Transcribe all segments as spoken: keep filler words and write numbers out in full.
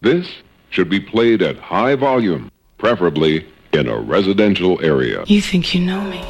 This should be played at high volume, preferably in a residential area. You think you know me?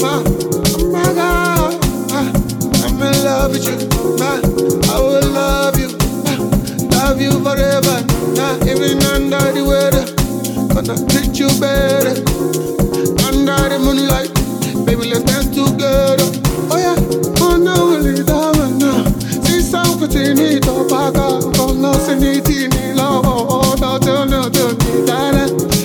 my, oh my God, I'm in love with you, my, I will love you, my, love you forever, now even under the weather, gonna treat you better, under the moonlight, baby let's dance together, oh yeah, oh no, little one now, see some continue to back up, cause no sanity, love, oh no, no, no, no, darling. Yeah.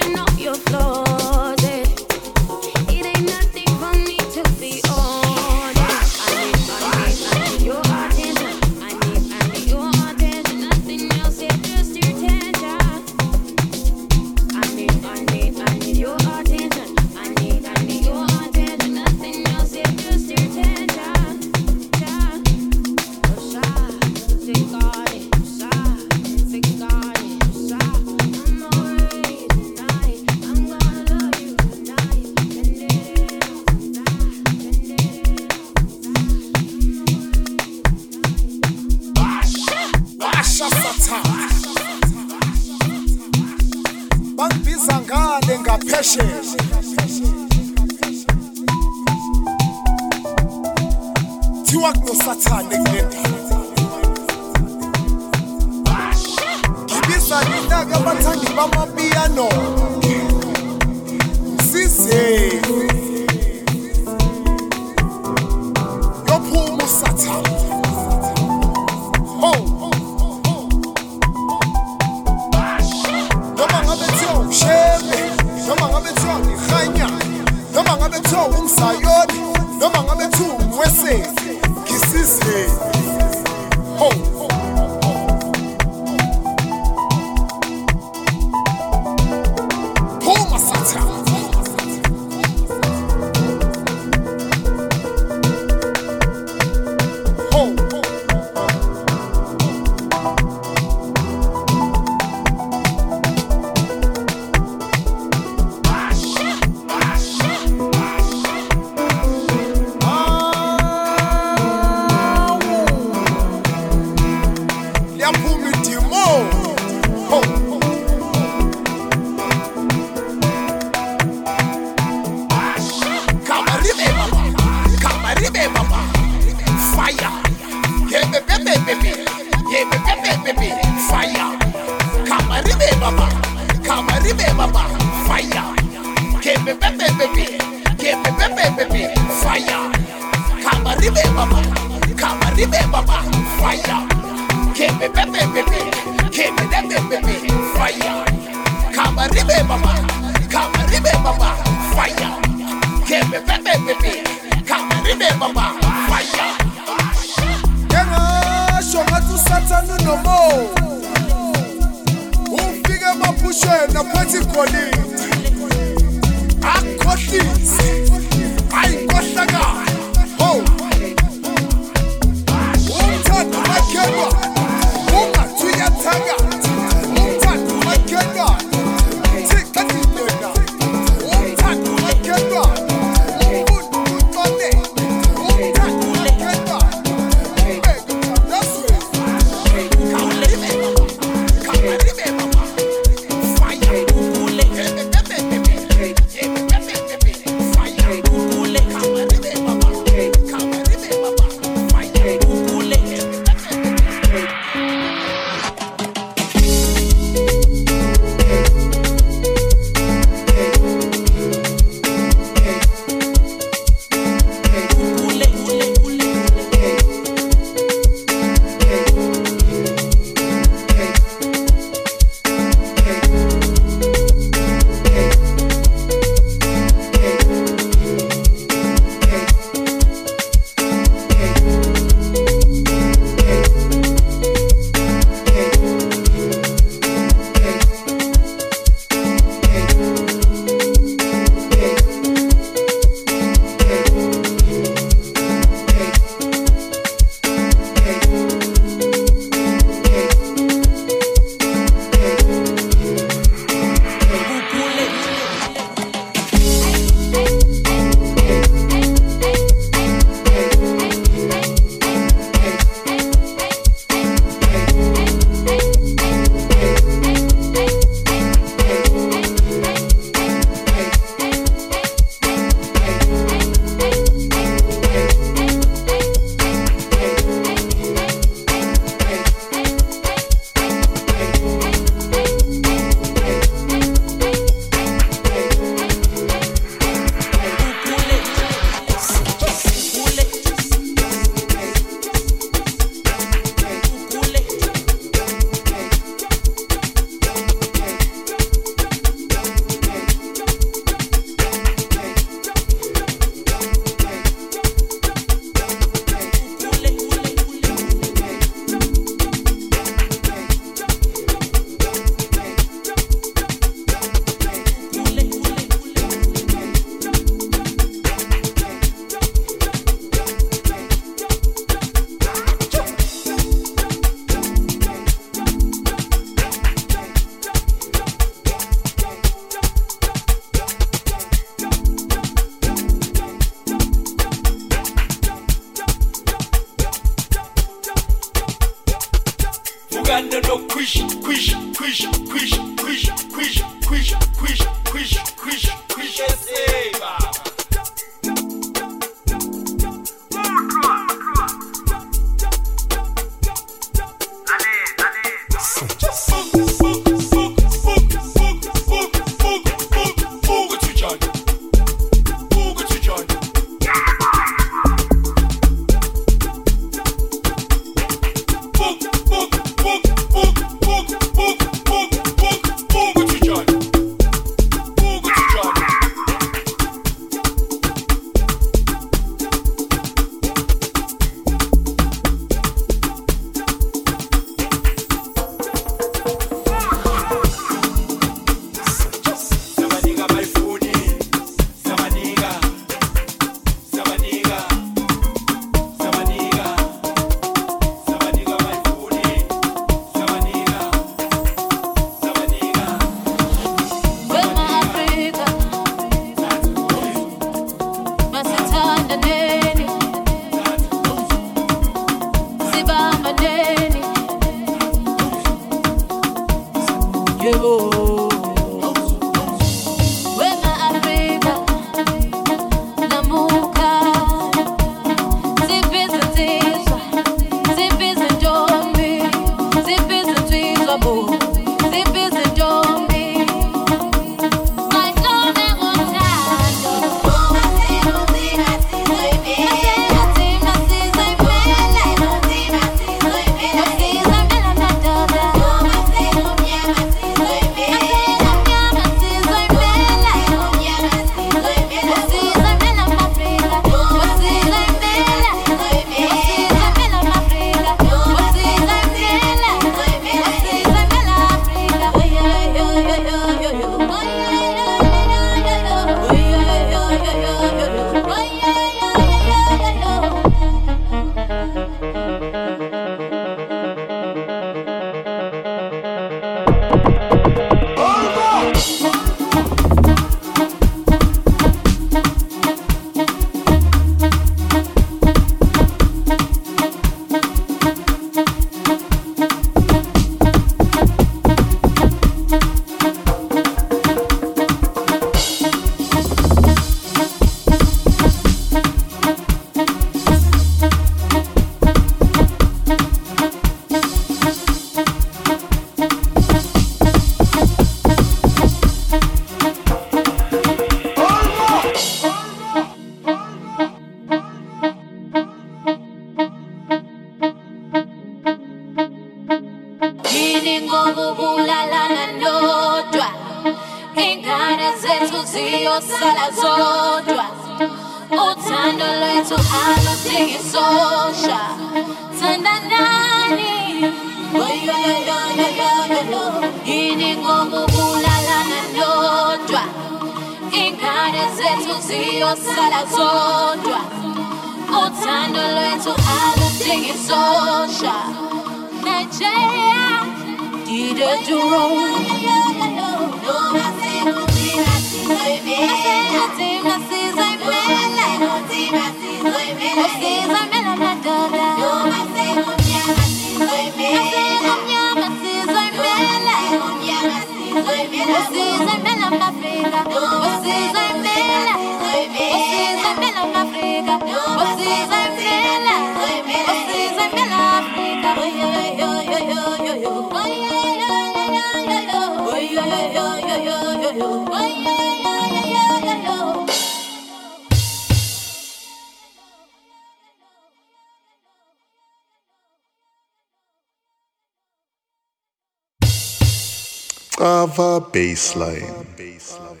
Baseline. Baseline.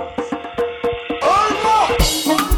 Baseline.